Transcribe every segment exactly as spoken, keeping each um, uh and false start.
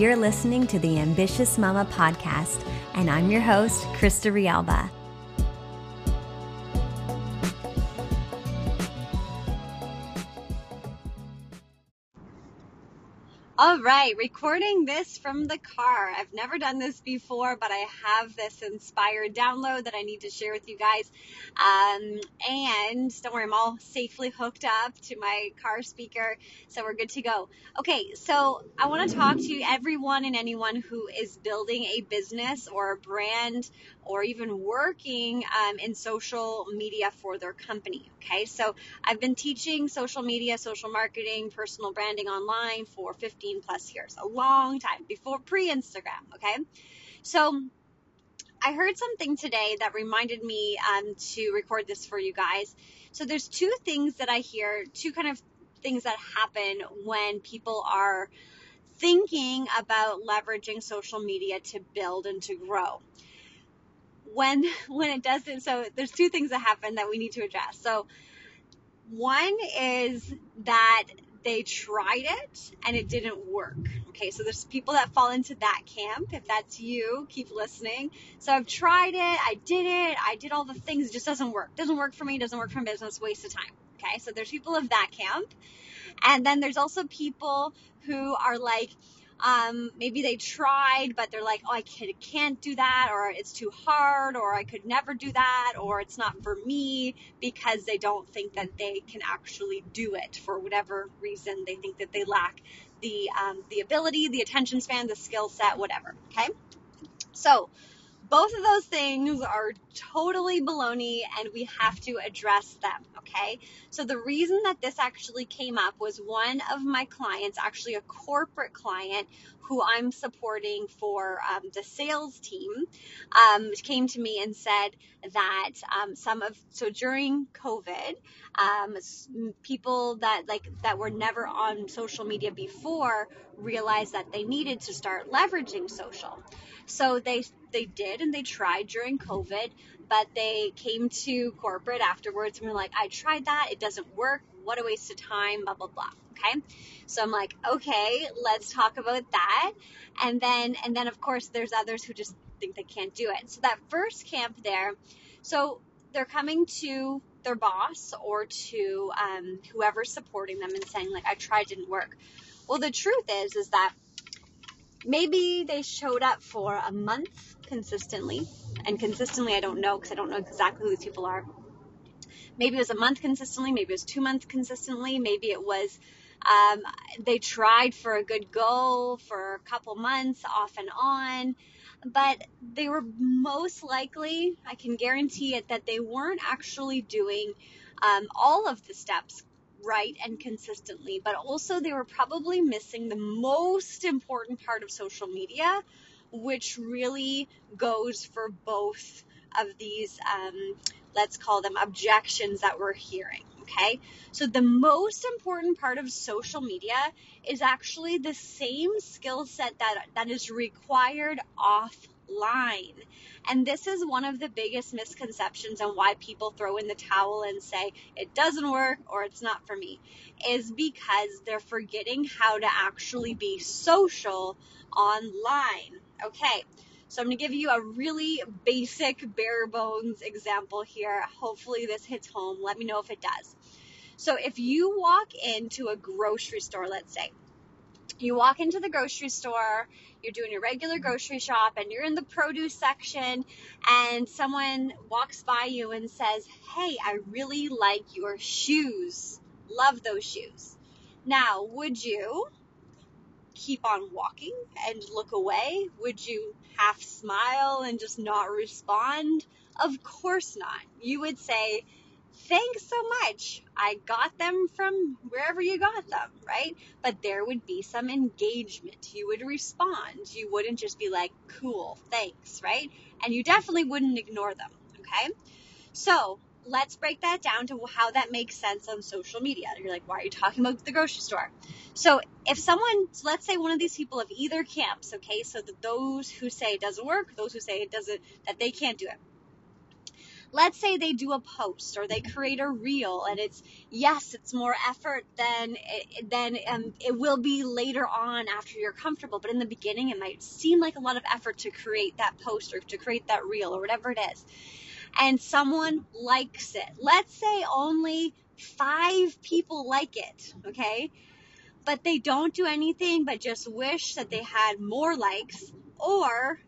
You're listening to the Ambitious Mama Podcast, and I'm your host, Krista Rialba. All right, recording this from the car. I've never done this before, but I have this inspired download that I need to share with you guys. Um, and don't worry, I'm all safely hooked up to my car speaker, so we're good to go. Okay, so I want to talk to you, everyone and anyone who is building a business or a brand or even working um, in social media for their company, okay? So I've been teaching social media, social marketing, personal branding online for fifteen plus years, a long time before pre-Instagram. Okay. So I heard something today that reminded me um, to record this for you guys. So there's two things that I hear, two kind of things that happen when people are thinking about leveraging social media to build and to grow. When, when it doesn't, so there's two things that happen that we need to address. So one is that they tried it and it didn't work. Okay, so there's people that fall into that camp. If that's you, keep listening. So I've tried it, I did it, I did all the things, it just doesn't work. Doesn't work for me, doesn't work for business, waste of time. Okay, so there's people of that camp. And then there's also people who are like, um, maybe they tried, but they're like, oh, I can't do that, or it's too hard, or I could never do that, or it's not for me, because they don't think that they can actually do it for whatever reason. They think that they lack the, um, the ability, the attention span, the skill set, whatever. Okay. So both of those things are totally baloney, and we have to address them, okay? So the reason that this actually came up was one of my clients, actually a corporate client who I'm supporting for um, the sales team, um, came to me and said that um, some of, so during COVID, um, people that like that were never on social media before realized that they needed to start leveraging social. So they They did, and they tried during COVID, but they came to corporate afterwards and were like, I tried that. It doesn't work. What a waste of time, blah, blah, blah. Okay. So I'm like, okay, let's talk about that. And then, and then of course there's others who just think they can't do it. So that first camp there, so they're coming to their boss or to um, whoever's supporting them and saying like, I tried, didn't work. Well, the truth is, is that maybe they showed up for a month consistently, and consistently I don't know because I don't know exactly who these people are. Maybe it was a month consistently, maybe it was two months consistently, maybe it was um, they tried for a good go for a couple months off and on, but they were most likely, I can guarantee it, that they weren't actually doing um, all of the steps right and consistently, but also they were probably missing the most important part of social media, which really goes for both of these, um, let's call them objections that we're hearing. Okay. So the most important part of social media is actually the same skill set that, that is required offline. And this is one of the biggest misconceptions on why people throw in the towel and say, it doesn't work, or it's not for me, is because they're forgetting how to actually be social online. Okay. So I'm going to give you a really basic bare bones example here. Hopefully this hits home. Let me know if it does. So if you walk into a grocery store, let's say, you walk into the grocery store, you're doing your regular grocery shop, and you're in the produce section, and someone walks by you and says, hey, I really like your shoes. Love those shoes. Now, would you keep on walking and look away? Would you half smile and just not respond? Of course not. You would say, thanks so much. I got them from wherever you got them, right? But there would be some engagement. You would respond. You wouldn't just be like, cool, thanks, right? And you definitely wouldn't ignore them, okay? So let's break that down to how that makes sense on social media. You're like, why are you talking about the grocery store? So if someone, let's say one of these people of either camps, okay, so that those who say it doesn't work, those who say it doesn't, that they can't do it. let's say they do a post or they create a reel, and it's, yes, it's more effort than, than um, it will be later on after you're comfortable. But in the beginning, it might seem like a lot of effort to create that post or to create that reel or whatever it is. And someone likes it. Let's say only five people like it, okay? But they don't do anything but just wish that they had more likes, or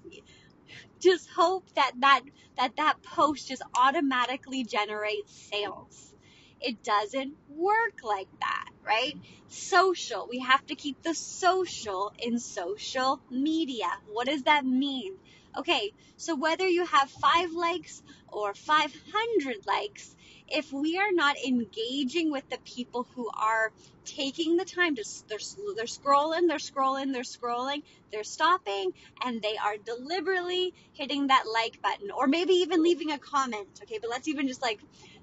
just hope that that, that, that post just automatically generates sales. It doesn't work like that, right? Social. We have to keep the social in social media. What does that mean? Okay, so whether you have five likes or five hundred likes, if we are not engaging with the people who are taking the time to, they're, they're scrolling, they're scrolling, they're scrolling, they're stopping, and they are deliberately hitting that like button, or maybe even leaving a comment, okay? But let's even just like,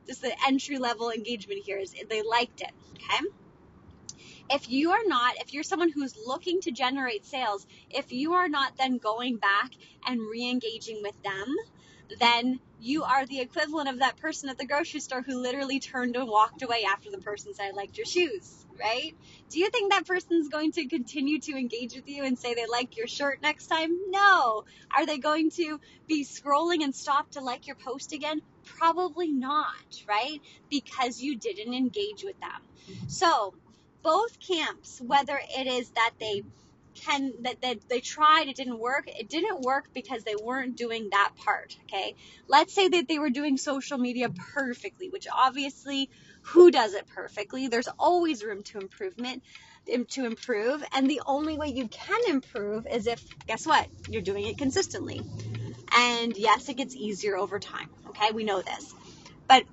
just the entry-level engagement here is they liked it, okay? If you are not, if you're someone who's looking to generate sales, if you are not then going back and re-engaging with them, then you are the equivalent of that person at the grocery store who literally turned and walked away after the person said, I liked your shoes, right? Do you think that person's going to continue to engage with you and say they like your shirt next time? No. Are they going to be scrolling and stop to like your post again? Probably not, right? Because you didn't engage with them. So both camps, whether it is that they Can that they, they tried, it didn't work. It didn't work because they weren't doing that part, okay? Let's say that they were doing social media perfectly, which obviously, who does it perfectly? There's always room to improvement, to improve. And the only way you can improve is if, guess what? You're doing it consistently. And yes, it gets easier over time, okay? We know this. But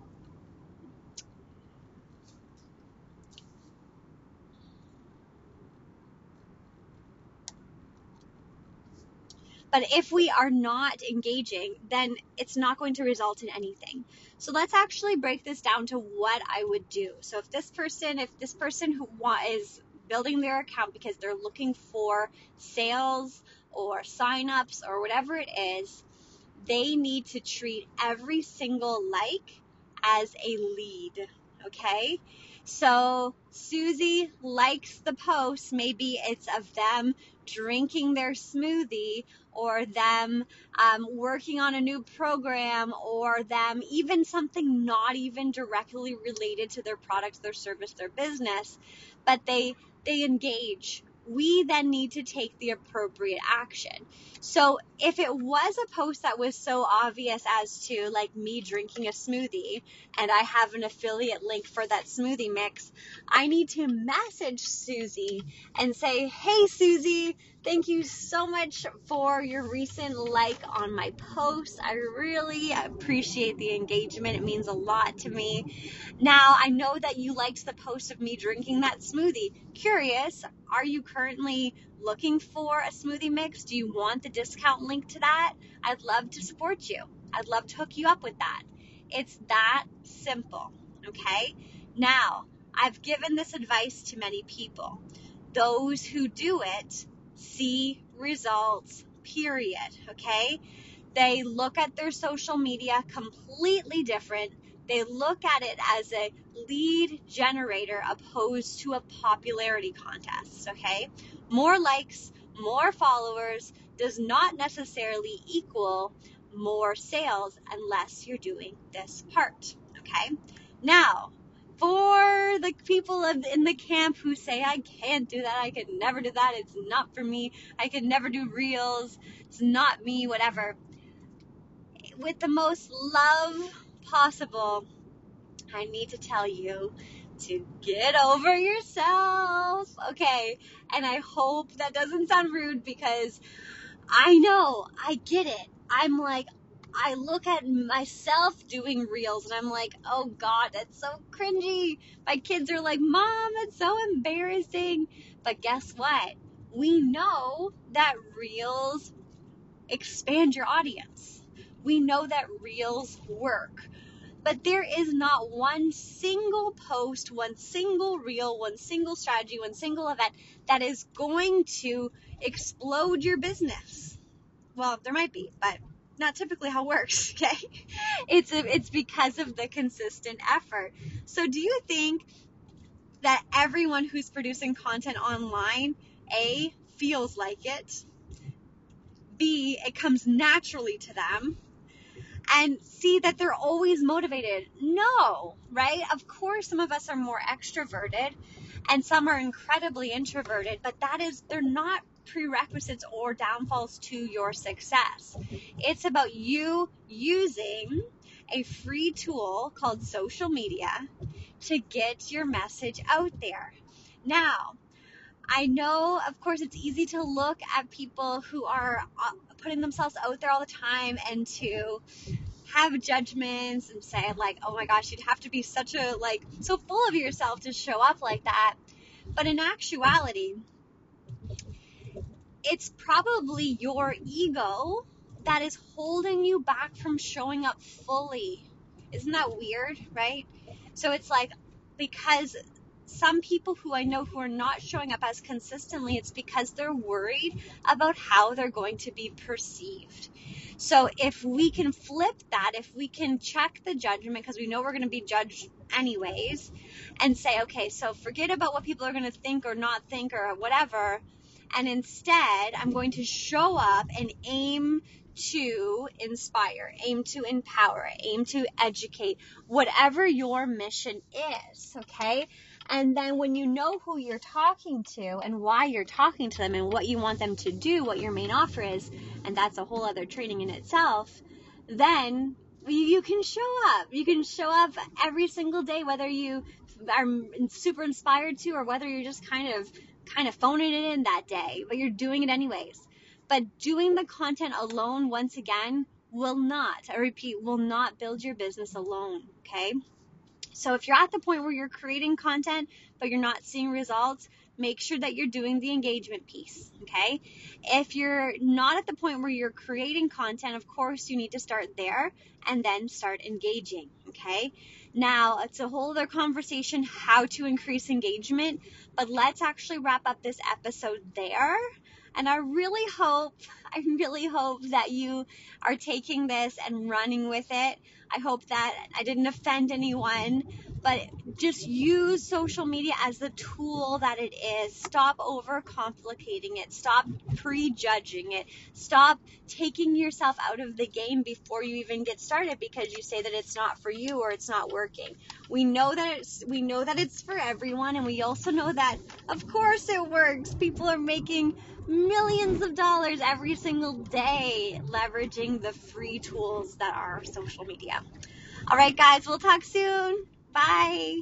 But if we are not engaging, then it's not going to result in anything. So let's actually break this down to what I would do. So if this person, if this person who is building their account because they're looking for sales or signups or whatever it is, they need to treat every single like as a lead. Okay, so Susie likes the post. Maybe it's of them drinking their smoothie, or them um, working on a new program, or them even something not even directly related to their product, their service, their business, but they they engage. We then need to take the appropriate action. So if it was a post that was so obvious as to like me drinking a smoothie and I have an affiliate link for that smoothie mix, I need to message Susie and say, hey, Susie, thank you so much for your recent like on my post. I really appreciate the engagement. It means a lot to me. Now, I know that you liked the post of me drinking that smoothie. Curious, are you currently looking for a smoothie mix? Do you want the discount link to that? I'd love to support you. I'd love to hook you up with that. It's that simple, okay? Now, I've given this advice to many people. Those who do it see results, period, okay? They look at their social media completely different. They look at it as a lead generator opposed to a popularity contest, okay? More likes, more followers does not necessarily equal more sales unless you're doing this part, okay? Now, for the people in the camp who say, I can't do that, I can never do that, it's not for me, I can never do reels, it's not me, whatever. With the most love possible, I need to tell you to get over yourself, okay? And I hope that doesn't sound rude, because I know, I get it. I'm like, I look at myself doing reels and I'm like, oh God, that's so cringy. My kids are like, Mom, that's so embarrassing. But guess what? We know that reels expand your audience. We know that reels work. But there is not one single post, one single reel, one single strategy, one single event that is going to explode your business. Well, there might be, but not typically how it works, okay? It's a, it's because of the consistent effort. So do you think that everyone who's producing content online, A, feels like it, B, it comes naturally to them, and see that they're always motivated? No, right? Of course, some of us are more extroverted and some are incredibly introverted, but that is, they're not prerequisites or downfalls to your success. It's about you using a free tool called social media to get your message out there. Now, I know, of course, it's easy to look at people who are putting themselves out there all the time and to have judgments and say, like, oh my gosh, you'd have to be such a, like, so full of yourself to show up like that. But in actuality, it's probably your ego that is holding you back from showing up fully. Isn't that weird, right? So it's like, because some people who I know who are not showing up as consistently, it's because they're worried about how they're going to be perceived. So if we can flip that, if we can check the judgment, because we know we're going to be judged anyways, and say, okay, so forget about what people are going to think or not think or whatever, and instead I'm going to show up and aim to inspire, aim to empower, aim to educate, whatever your mission is, okay? And then when you know who you're talking to and why you're talking to them and what you want them to do, what your main offer is, and that's a whole other training in itself, then you can show up. You can show up every single day, whether you are super inspired to or whether you're just kind of kind of phoning it in that day, but you're doing it anyways. But doing the content alone, once again, will not, I repeat, will not build your business alone, okay? So if you're at the point where you're creating content, but you're not seeing results, make sure that you're doing the engagement piece, okay? If you're not at the point where you're creating content, of course, you need to start there and then start engaging, okay? Now, it's a whole other conversation how to increase engagement, but let's actually wrap up this episode there. And I really hope, I really hope that you are taking this and running with it. I hope that I didn't offend anyone, but just use social media as the tool that it is. Stop overcomplicating it. Stop prejudging it. Stop taking yourself out of the game before you even get started because you say that it's not for you or it's not working. We know that it's, we know that it's for everyone, and we also know that, of course, it works. People are making millions of dollars every single day leveraging the free tools that are social media. All right, guys, we'll talk soon. Bye.